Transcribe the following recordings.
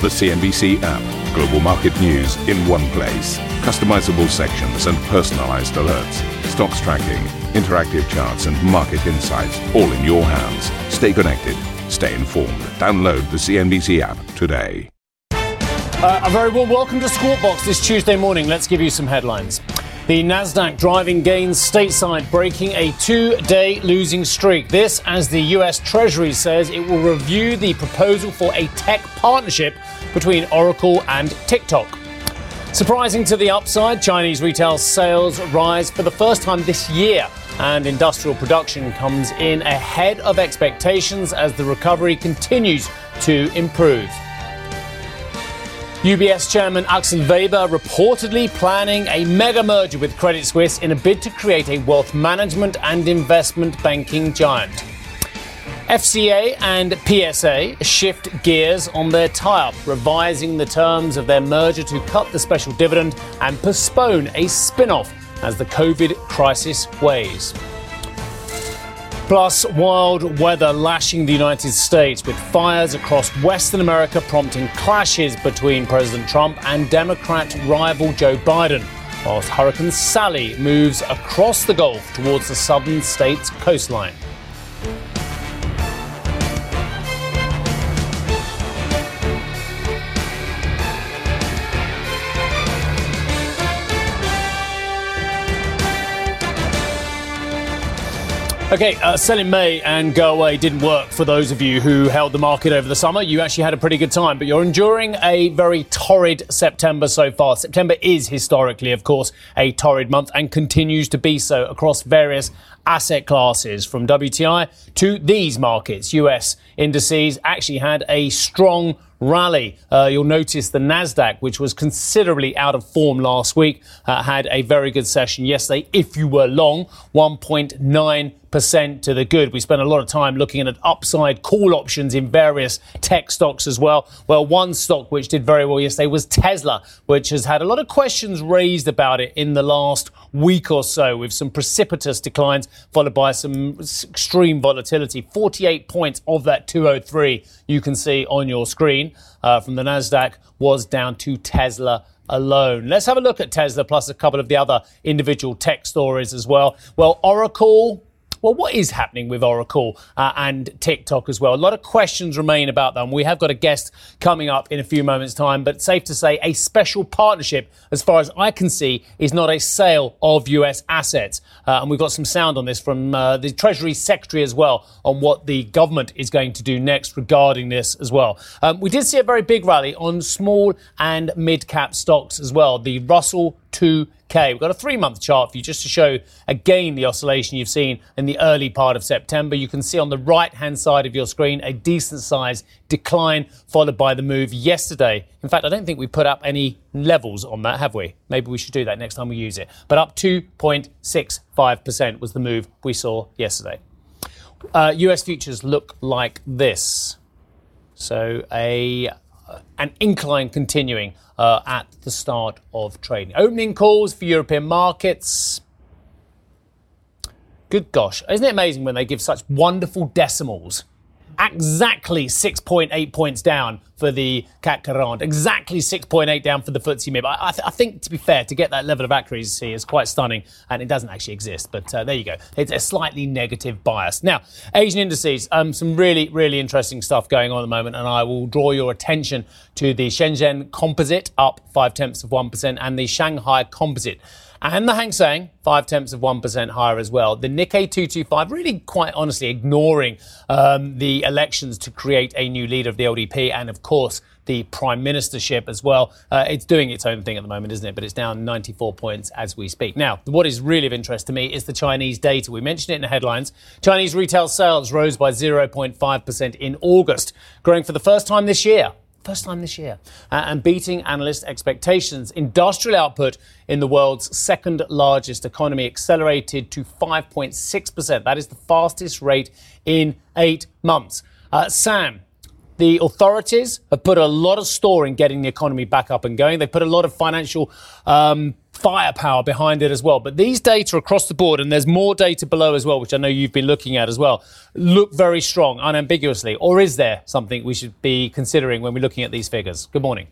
The CNBC app. Global market news in one place. Customizable sections and personalized alerts. Stocks tracking, interactive charts and market insights all in your hands. Stay connected. Stay informed. Download the CNBC app today. A very warm welcome to Squawk Box this Tuesday morning. Let's give you some headlines. The Nasdaq driving gains stateside, breaking a two-day losing streak. This as the US Treasury says it will review the proposal for a tech partnership between Oracle and TikTok. Surprising to the upside, Chinese retail sales rise for the first time this year, and industrial production comes in ahead of expectations as the recovery continues to improve. UBS chairman Axel Weber reportedly planning a mega merger with Credit Suisse in a bid to create a wealth management and investment banking giant. FCA and PSA shift gears on their tie-up, revising the terms of their merger to cut the special dividend and postpone a spin-off as the COVID crisis weighs. Plus, wild weather lashing the United States, with fires across Western America prompting clashes between President Trump and Democrat rival Joe Biden, whilst Hurricane Sally moves across the Gulf towards the southern state's coastline. Okay, sell in May and go away didn't work for those of you who held the market over the summer. You actually had a pretty good time, but you're enduring a very torrid September so far. September is historically, of course, a torrid month and continues to be so across various asset classes. From WTI to these markets, US indices actually had a strong rally. You'll notice the Nasdaq, which was considerably out of form last week, had a very good session yesterday. If you were long, 1.9% to the good. We spent a lot of time looking at upside call options in various tech stocks as well. Well, one stock which did very well yesterday was Tesla, which has had a lot of questions raised about it in the last week or so, with some precipitous declines followed by some extreme volatility. 48 points of that 203 you can see on your screen from the Nasdaq was down to Tesla alone. Let's have a look at Tesla plus a couple of the other individual tech stories as well. Well, Oracle. Well, what is happening with Oracle and TikTok as well? A lot of questions remain about them. We have got a guest coming up in a few moments' time, but safe to say a special partnership, as far as I can see, is not a sale of US assets. And we've got some sound on this from the Treasury Secretary as well, on what the government is going to do next regarding this as well. We did see a very big rally on small and mid-cap stocks as well. The Russell 2000. We've got a three-month chart for you just to show, again, the oscillation you've seen in the early part of September. You can see on the right-hand side of your screen a decent-sized decline followed by the move yesterday. In fact, I don't think we put up any levels on that, have we? Maybe we should do that next time we use it. But up 2.65% was the move we saw yesterday. US futures look like this. So an incline continuing at the start of trading. Opening calls for European markets. Good gosh, isn't it amazing when they give such wonderful decimals? Exactly 6.8 points down for the CAC 40, exactly 6.8 down for the FTSE MIB. I think, to be fair, to get that level of accuracy is quite stunning, and it doesn't actually exist, but there you go. It's a slightly negative bias. Now, Asian indices, some really, really interesting stuff going on at the moment, and I will draw your attention to the Shenzhen Composite, up 0.5%, and the Shanghai Composite. And the Hang Seng, 0.5% higher as well. The Nikkei 225, really quite honestly ignoring the elections to create a new leader of the LDP and, of course, the prime ministership as well. It's doing its own thing at the moment, isn't it? But it's down 94 points as we speak. Now, what is really of interest to me is the Chinese data. We mentioned it in the headlines. Chinese retail sales rose by 0.5% in August, growing for the first time this year. And beating analyst expectations. Industrial output in the world's second largest economy accelerated to 5.6%. That is the fastest rate in 8 months. Sam, The authorities have put a lot of store in getting the economy back up and going. They put a lot of financial firepower behind it as well. But these data across the board, and there's more data below as well, which I know you've been looking at as well, look very strong, unambiguously. Or is there something we should be considering when we're looking at these figures? Good morning.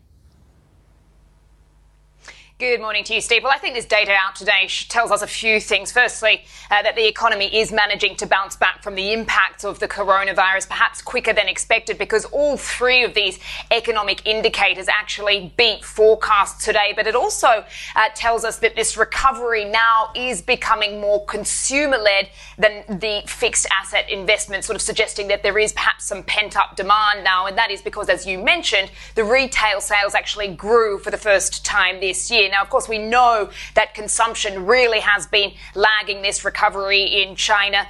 Good morning to you, Steve. Well, I think this data out today tells us a few things. Firstly, that the economy is managing to bounce back from the impact of the coronavirus, perhaps quicker than expected, because all three of these economic indicators actually beat forecasts today. But it also tells us that this recovery now is becoming more consumer-led than the fixed asset investment, sort of suggesting that there is perhaps some pent-up demand now. And that is because, as you mentioned, the retail sales actually grew for the first time this year. Now, of course, we know that consumption really has been lagging this recovery in China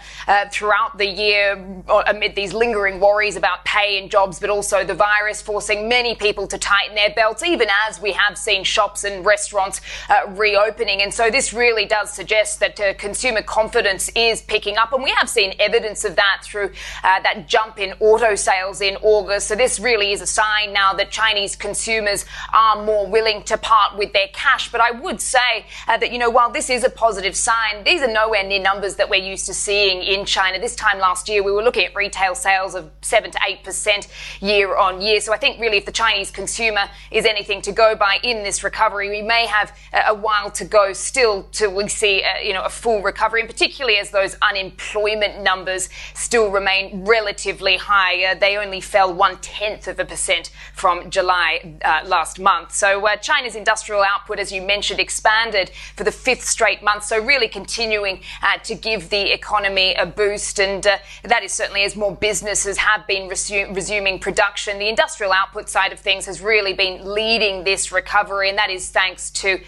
throughout the year amid these lingering worries about pay and jobs, but also the virus forcing many people to tighten their belts, even as we have seen shops and restaurants reopening. And so this really does suggest that consumer confidence is picking up. And we have seen evidence of that through that jump in auto sales in August. So this really is a sign now that Chinese consumers are more willing to part with their cash. But I would say that, you know, while this is a positive sign, these are nowhere near numbers that we're used to seeing in China. This time last year, we were looking at retail sales of 7% to 8% year on year. So I think really if the Chinese consumer is anything to go by in this recovery, we may have a while to go still till we see, you know, a full recovery, and particularly as those unemployment numbers still remain relatively high. They only fell 0.1% from July last month. So China's industrial output, as you mentioned, expanded for the fifth straight month. So really continuing to give the economy a boost. And that is certainly as more businesses have been resuming production. The industrial output side of things has really been leading this recovery. And that is thanks to,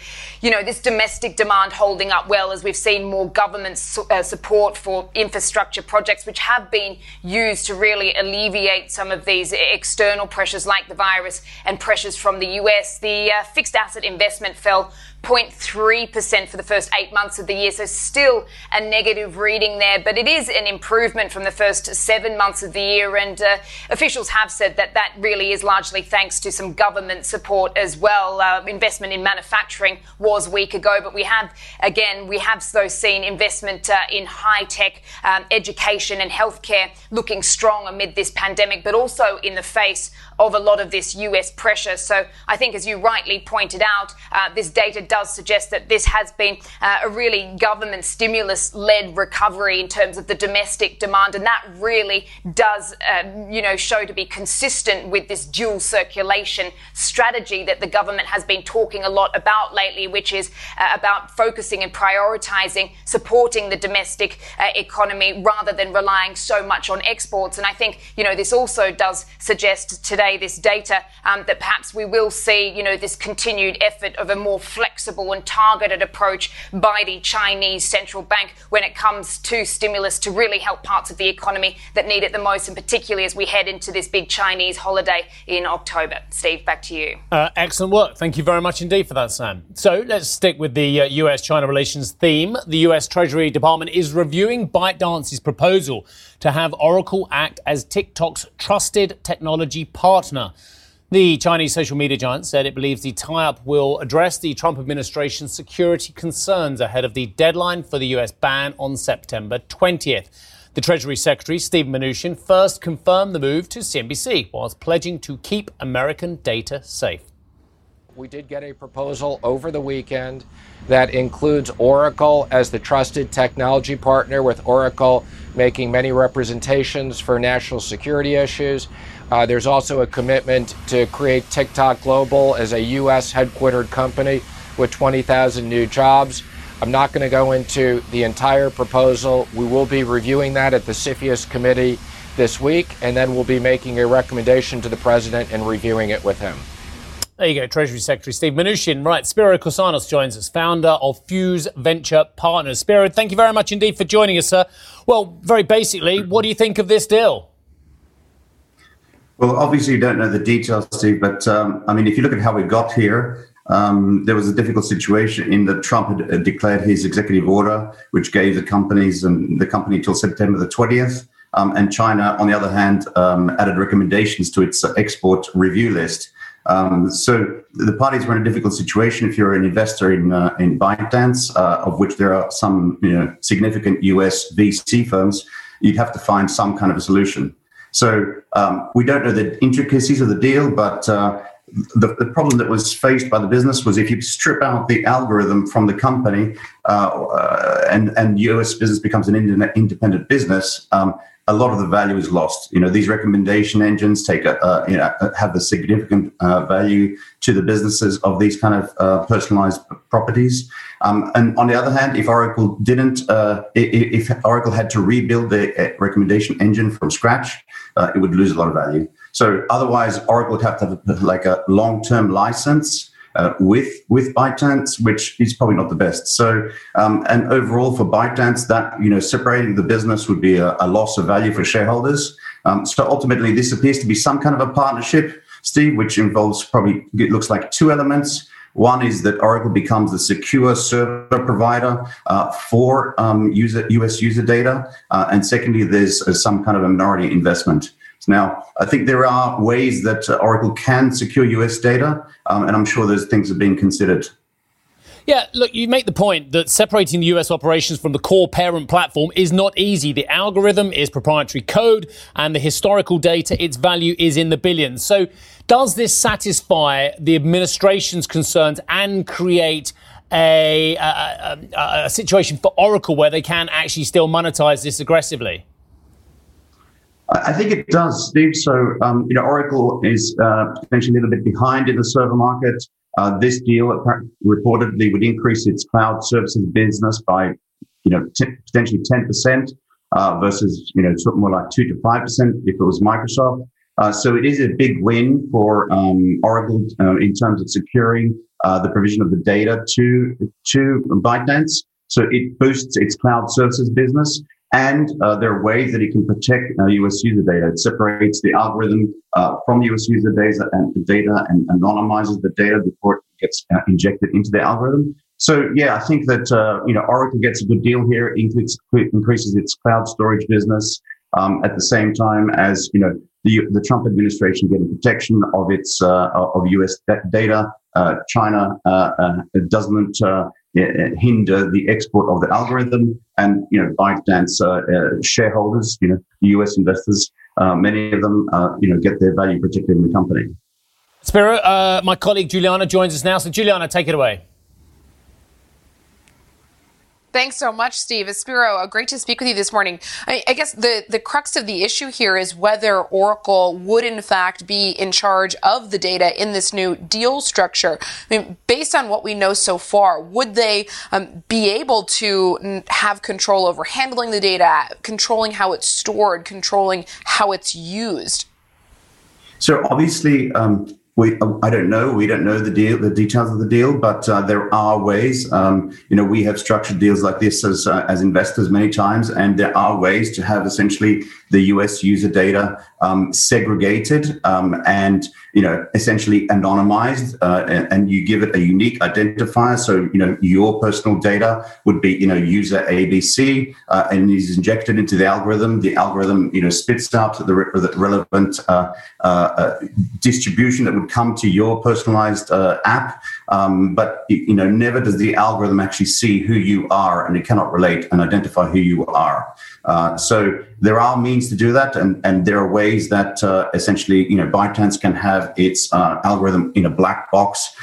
you know, this domestic demand holding up well, as we've seen more government support for infrastructure projects, which have been used to really alleviate some of these external pressures like the virus and pressures from the US. The fixed asset investment fell 0.3% for the first 8 months of the year. So still a negative reading there, but it is an improvement from the first 7 months of the year. And officials have said that that really is largely thanks to some government support as well. Investment in manufacturing was weak ago, but we have seen investment in high tech, education and healthcare looking strong amid this pandemic, but also in the face of a lot of this US pressure. So I think, as you rightly pointed out, this data does suggest that this has been a really government stimulus-led recovery in terms of the domestic demand. And that really does, show to be consistent with this dual circulation strategy that the government has been talking a lot about lately, which is about focusing and prioritizing, supporting the domestic economy rather than relying so much on exports. And I think, you know, this also does suggest today, this data, that perhaps we will see, you know, this continued effort of a more flexible and targeted approach by the Chinese central bank when it comes to stimulus to really help parts of the economy that need it the most, and particularly as we head into this big Chinese holiday in October. Steve, back to you. Excellent work. Thank you very much indeed for that, Sam. So let's stick with the US-China relations theme. The US Treasury Department is reviewing ByteDance's proposal to have Oracle act as TikTok's trusted technology partner. The Chinese social media giant said it believes the tie-up will address the Trump administration's security concerns ahead of the deadline for the US ban on September 20th. The Treasury Secretary, Steve Mnuchin, first confirmed the move to CNBC whilst pledging to keep American data safe. We did get a proposal over the weekend that includes Oracle as the trusted technology partner, with Oracle making many representations for national security issues. There's also a commitment to create TikTok Global as a U.S. headquartered company with 20,000 new jobs. I'm not going to go into the entire proposal. We will be reviewing that at the CFIUS committee this week, and then we'll be making a recommendation to the president and reviewing it with him. There you go, Treasury Secretary Steve Mnuchin. Right, Spiros Korsanos joins us, founder of Fuse Venture Partners. Spiros, thank you very much indeed for joining us, sir. Well, very basically, what do you think of this deal? Well, obviously, you don't know the details, Steve, but if you look at how we got here, there was a difficult situation in that Trump had declared his executive order, which gave the company till September the 20th. And China, on the other hand, added recommendations to its export review list. So the parties were in a difficult situation. If you're an investor in ByteDance, of which there are some significant US VC firms, you'd have to find some kind of a solution. So we don't know the intricacies of the deal, but the problem that was faced by the business was if you strip out the algorithm from the company and US business becomes an independent business, a lot of the value is lost. These recommendation engines take have a significant value to the businesses of these kind of personalized properties. And on the other hand, if Oracle had to rebuild the recommendation engine from scratch, it would lose a lot of value. So otherwise, Oracle would have to have like a long-term license with ByteDance, which is probably not the best. So, and overall for ByteDance, that, separating the business would be a loss of value for shareholders. So ultimately, this appears to be some kind of a partnership, Steve, which involves it looks like two elements. One is that Oracle becomes the secure server provider for US user data. And secondly, there's some kind of a minority investment. Now, I think there are ways that Oracle can secure US data, and I'm sure those things are being considered. Yeah, look, you make the point that separating the US operations from the core parent platform is not easy. The algorithm is proprietary code, and the historical data, its value is in the billions. So does this satisfy the administration's concerns and create a situation for Oracle where they can actually still monetize this aggressively? I think it does, Steve. So, Oracle is potentially a little bit behind in the server market. This deal reportedly would increase its cloud services business by, potentially 10% versus, more like 2 to 5% if it was Microsoft. So it is a big win for Oracle in terms of securing the provision of the data to ByteDance. So it boosts its cloud services business. And there are ways that it can protect US user data. It separates the algorithm from US user data and anonymizes the data before it gets injected into the algorithm. So, yeah, I think that, Oracle gets a good deal here, increases its cloud storage business at the same time as, the Trump administration getting protection of its of US data. China doesn't hinder the export of the algorithm, and ByteDance shareholders, US investors, many of them, get their value protected in the company. Spiro, my colleague Juliana joins us now. So Juliana, take it away. Thanks so much, Steve. Spiro, great to speak with you this morning. I guess the crux of the issue here is whether Oracle would, in fact, be in charge of the data in this new deal structure. I mean, based on what we know so far, would they be able to have control over handling the data, controlling how it's stored, controlling how it's used? So obviously, I don't know. We don't know the details of the deal, but there are ways. We have structured deals like this as investors many times, and there are ways to have essentially the US user data segregated and essentially anonymized, and you give it a unique identifier. So your personal data would be user ABC, and is injected into the algorithm. The algorithm spits out the relevant distribution that would come to your personalized app, but never does the algorithm actually see who you are, and it cannot relate and identify who you are. So there are means to do that, and there are ways that essentially ByteDance can have its algorithm in a black box,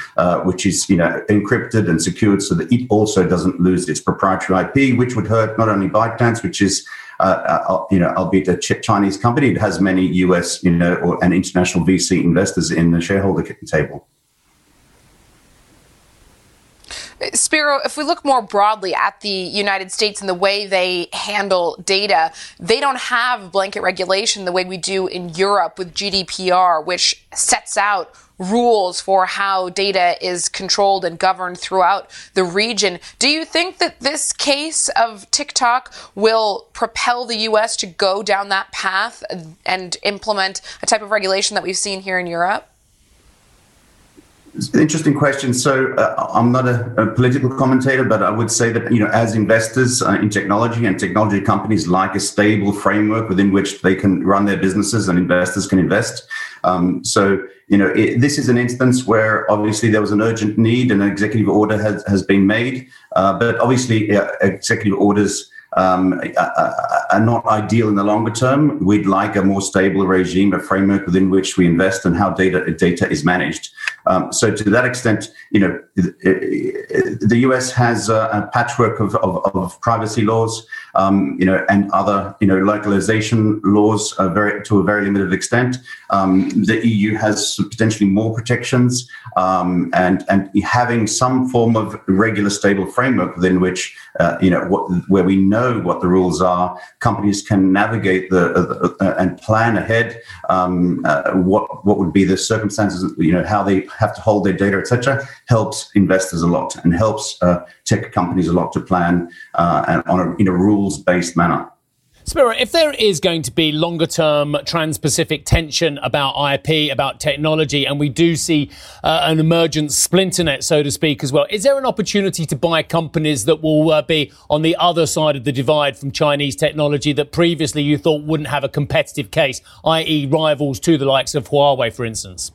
which is encrypted and secured, so that it also doesn't lose its proprietary IP, which would hurt not only ByteDance, which is albeit a Chinese company, it has many US, and international VC investors in the shareholder table. Spiro, if we look more broadly at the United States and the way they handle data, they don't have blanket regulation the way we do in Europe with GDPR, which sets out rules for how data is controlled and governed throughout the region. Do you think that this case of TikTok will propel the U.S. to go down that path and implement a type of regulation that we've seen here in Europe? Interesting question. So I'm not a political commentator, but I would say that, you know, as investors in technology and technology companies like a stable framework within which they can run their businesses and investors can invest. This is an instance where obviously there was an urgent need and an executive order has been made. But obviously executive orders are not ideal in the longer term. We'd like a more stable regime, a framework within which we invest and how data is managed. So to that extent, you know, the US has a patchwork of privacy laws, and other, localization laws to a very limited extent. The EU has potentially more protections, and having some form of regular, stable framework within which, where we know what the rules are, companies can navigate and plan ahead what would be the circumstances, how they have to hold their data, etc. Helps investors a lot and helps tech companies a lot to plan in a rules-based manner. Spiro, if there is going to be longer-term trans-Pacific tension about IP, about technology, and we do see an emergent splinter net, so to speak, as well, is there an opportunity to buy companies that will be on the other side of the divide from Chinese technology that previously you thought wouldn't have a competitive case, i.e. rivals to the likes of Huawei, for instance?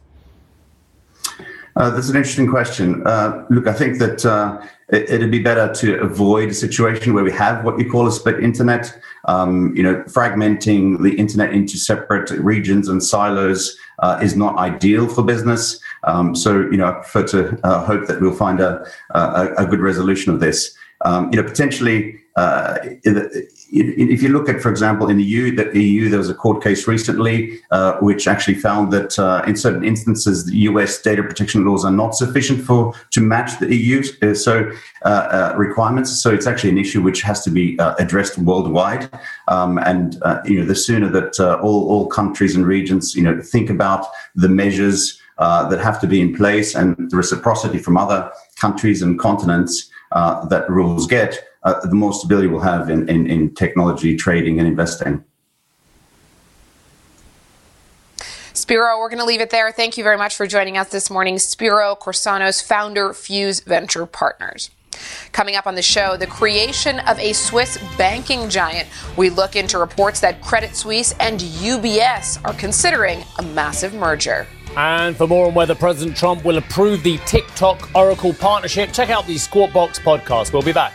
That's an interesting question. Look, I think that it'd be better to avoid a situation where we have what you call a split internet, fragmenting the internet into separate regions and silos is not ideal for business. I prefer to hope that we'll find a good resolution of this. Potentially, if you look at, for example, in the EU, there was a court case recently which actually found that in certain instances, the US data protection laws are not sufficient to match the EU's requirements. So it's actually an issue which has to be addressed worldwide. The sooner that all countries and regions, think about the measures that have to be in place and the reciprocity from other countries and continents that rules get, the more stability we'll have in technology trading and investing. Spiro, we're going to leave it there. Thank you very much for joining us this morning. Spiros Korsanos, founder, Fuse Venture Partners. Coming up on the show, the creation of a Swiss banking giant. We look into reports that Credit Suisse and UBS are considering a massive merger. And for more on whether President Trump will approve the TikTok-Oracle partnership, check out the Squawk Box podcast. We'll be back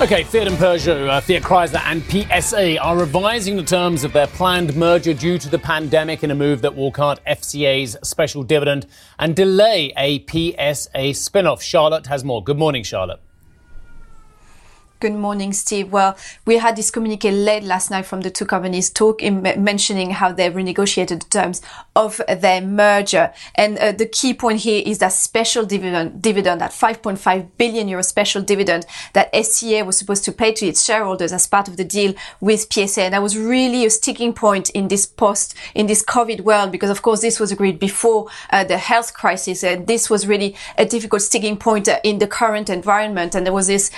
Okay, Fiat and Peugeot, Fiat Chrysler and PSA are revising the terms of their planned merger due to the pandemic in a move that will cut FCA's special dividend and delay a PSA spin-off. Charlotte has more. Good morning, Charlotte. Good morning, Steve. Well, we had this communique late last night from the two companies mentioning how they renegotiated the terms of their merger. And the key point here is that special dividend, that 5.5 billion euro special dividend that FCA was supposed to pay to its shareholders as part of the deal with PSA. And that was really a sticking point in this COVID world, because of course this was agreed before the health crisis. And this was really a difficult sticking point in the current environment. And there was this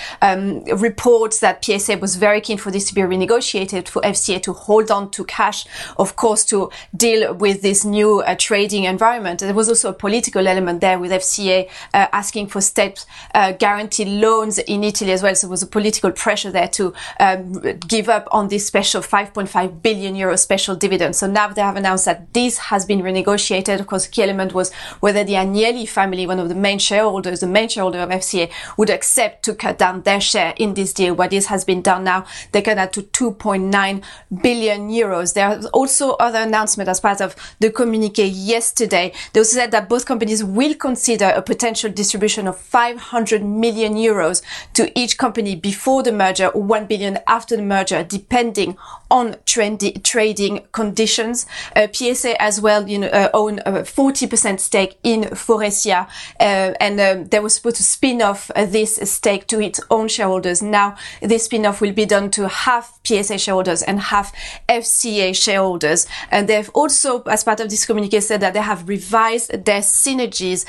reports that PSA was very keen for this to be renegotiated, for FCA to hold on to cash, of course, to deal with this new trading environment. And there was also a political element there with FCA asking for state-guaranteed loans in Italy as well. So there was a political pressure there to give up on this special 5.5 billion euro special dividend. So now they have announced that this has been renegotiated. Of course, the key element was whether the Agnelli family, one of the main shareholders, the main shareholder of FCA, would accept to cut down their share in this deal, what this has been done now, taken that to 2.9 billion euros. There are also other announcements as part of the communique yesterday. They also said that both companies will consider a potential distribution of 500 million euros to each company before the merger, or 1 billion after the merger, depending on trading conditions. PSA as well, own a 40% stake in Faurecia, and they were supposed to spin off this stake to its own shareholders. Now, this spin-off will be done to half PSA shareholders and half FCA shareholders. And they've also, as part of this communique, said that they have revised their synergies.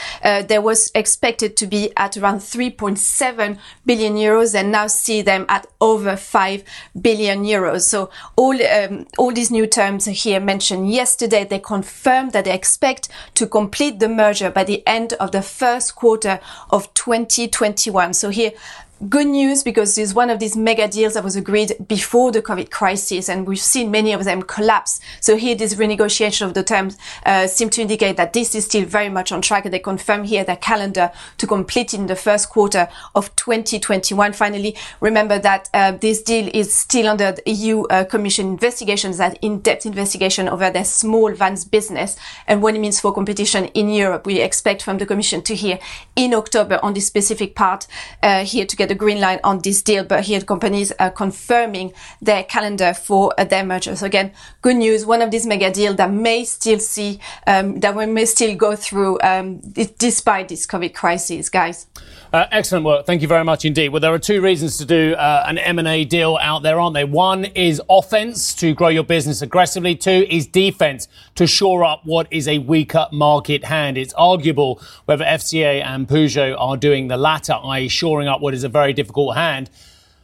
They was expected to be at around 3.7 billion euros and now see them at over 5 billion euros. So all these new terms here mentioned yesterday, they confirmed that they expect to complete the merger by the end of the first quarter of 2021. So here, good news, because it's one of these mega deals that was agreed before the COVID crisis, and we've seen many of them collapse. So here, this renegotiation of the terms seem to indicate that this is still very much on track, and they confirm here their calendar to complete in the first quarter of 2021. Finally, remember that this deal is still under the EU Commission investigations, that in-depth investigation over their small vans business and what it means for competition in Europe. We expect from the Commission to hear in October on this specific part here to get the green line on this deal, but here the companies are confirming their calendar for their merger. So again, good news, one of these mega deals that may still see, that we may still go through despite this COVID crisis, guys. Excellent work. Thank you very much indeed. Well, there are two reasons to do an M&A deal out there, aren't there? One is offense, to grow your business aggressively. Two is defense, to shore up what is a weaker market hand. It's arguable whether FCA and Peugeot are doing the latter, i.e. shoring up what is a very difficult hand.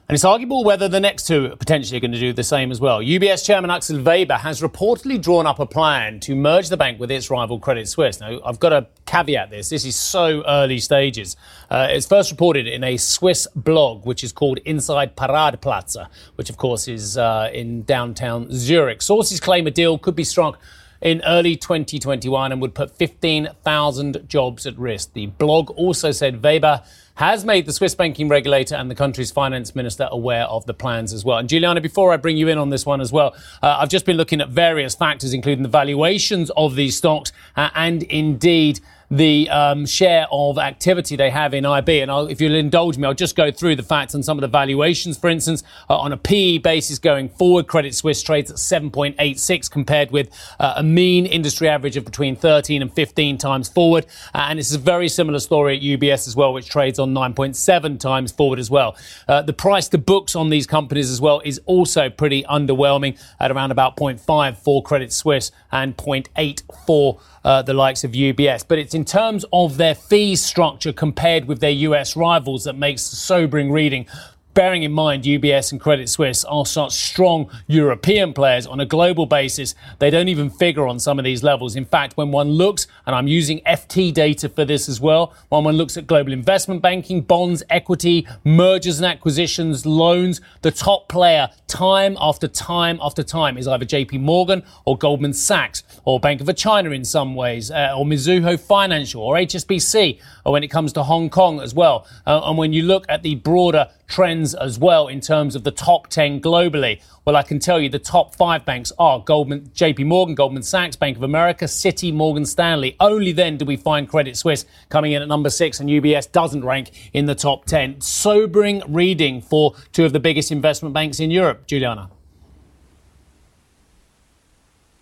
And it's arguable whether the next two potentially are going to do the same as well. UBS chairman Axel Weber has reportedly drawn up a plan to merge the bank with its rival Credit Suisse. Now, I've got to caveat this. This is so early stages. It's first reported in a Swiss blog, which is called Inside Paradeplatz, which, of course, is in downtown Zurich. Sources claim a deal could be struck in early 2021 and would put 15,000 jobs at risk. The blog also said Weber has made the Swiss banking regulator and the country's finance minister aware of the plans as well. And Juliana, before I bring you in on this one as well, I've just been looking at various factors, including the valuations of these stocks and indeed the share of activity they have in IB. And if you'll indulge me, I'll just go through the facts on some of the valuations. For instance, on a PE basis going forward, Credit Suisse trades at 7.86 compared with a mean industry average of between 13 and 15 times forward. And it's a very similar story at UBS as well, which trades on 9.7 times forward as well. The price to books on these companies as well is also pretty underwhelming at around about 0.5 for Credit Suisse and 0.8 for the likes of UBS. But it's in terms of their fee structure compared with their US rivals that makes sobering reading, bearing in mind UBS and Credit Suisse are such strong European players on a global basis. They don't even figure on some of these levels. In fact, when one looks, and I'm using FT data for this as well, when one looks at global investment banking, bonds, equity, mergers and acquisitions, loans, the top player time after time after time is either JP Morgan or Goldman Sachs or Bank of China in some ways, or Mizuho Financial or HSBC, or when it comes to Hong Kong as well. And when you look at the broader trends as well in terms of the top 10 globally, well, I can tell you the top five banks are Goldman, JP Morgan, Goldman Sachs, Bank of America, Citi, Morgan Stanley. Only then do we find Credit Suisse coming in at number 6, and UBS doesn't rank in the top 10. Sobering reading for two of the biggest investment banks in Europe, Juliana.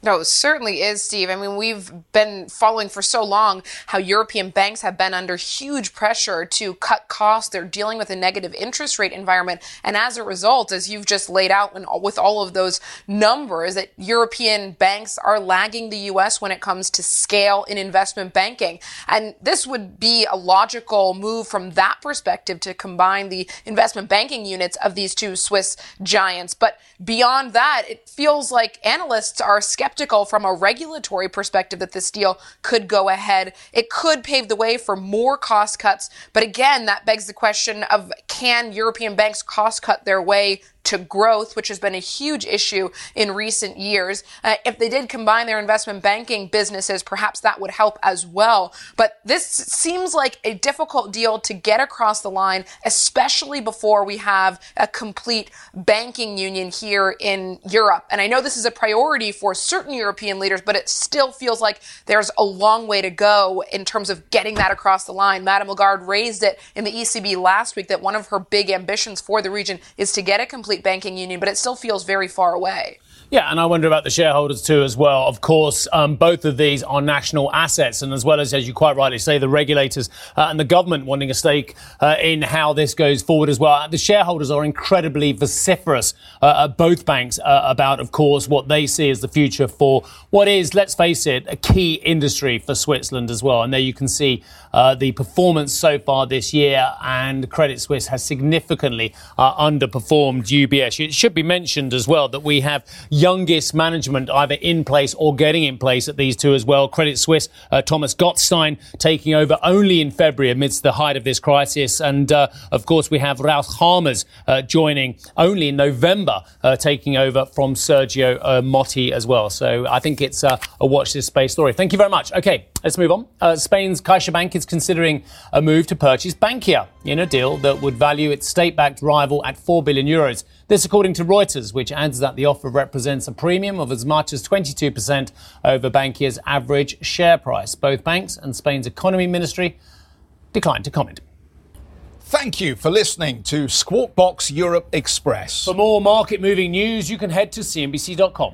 No, it certainly is, Steve. I mean, we've been following for so long how European banks have been under huge pressure to cut costs. They're dealing with a negative interest rate environment. And as a result, as you've just laid out and with all of those numbers, that European banks are lagging the U.S. when it comes to scale in investment banking. And this would be a logical move from that perspective to combine the investment banking units of these two Swiss giants. But beyond that, it feels like analysts are skeptical from a regulatory perspective that this deal could go ahead. It could pave the way for more cost cuts. But again, that begs the question of, can European banks cost cut their way to growth, which has been a huge issue in recent years. If they did combine their investment banking businesses, perhaps that would help as well. But this seems like a difficult deal to get across the line, especially before we have a complete banking union here in Europe. And I know this is a priority for certain European leaders, but it still feels like there's a long way to go in terms of getting that across the line. Madame Lagarde raised it in the ECB last week that one of her big ambitions for the region is to get a complete banking union, but it still feels very far away. Yeah, and I wonder about the shareholders too as well. Of course, both of these are national assets, and as well as you quite rightly say, the regulators and the government wanting a stake in how this goes forward as well. The shareholders are incredibly vociferous at both banks about, of course, what they see as the future for what is, let's face it, a key industry for Switzerland as well. And there you can see the performance so far this year, and Credit Suisse has significantly underperformed UBS. It should be mentioned as well that we have youngest management either in place or getting in place at these two as well. Credit Suisse, Thomas Gottstein taking over only in February amidst the height of this crisis. And, of course, we have Ralph Hamers joining only in November, taking over from Sergio Motti as well. So I think it's a watch this space story. Thank you very much. OK, let's move on. Spain's CaixaBank is considering a move to purchase Bankia in a deal that would value its state-backed rival at 4 billion euros. This according to Reuters, which adds that the offer represents a premium of as much as 22% over Bankia's average share price. Both banks and Spain's economy ministry declined to comment. Thank you for listening to Squawk Box Europe Express. For more market-moving news, you can head to cnbc.com.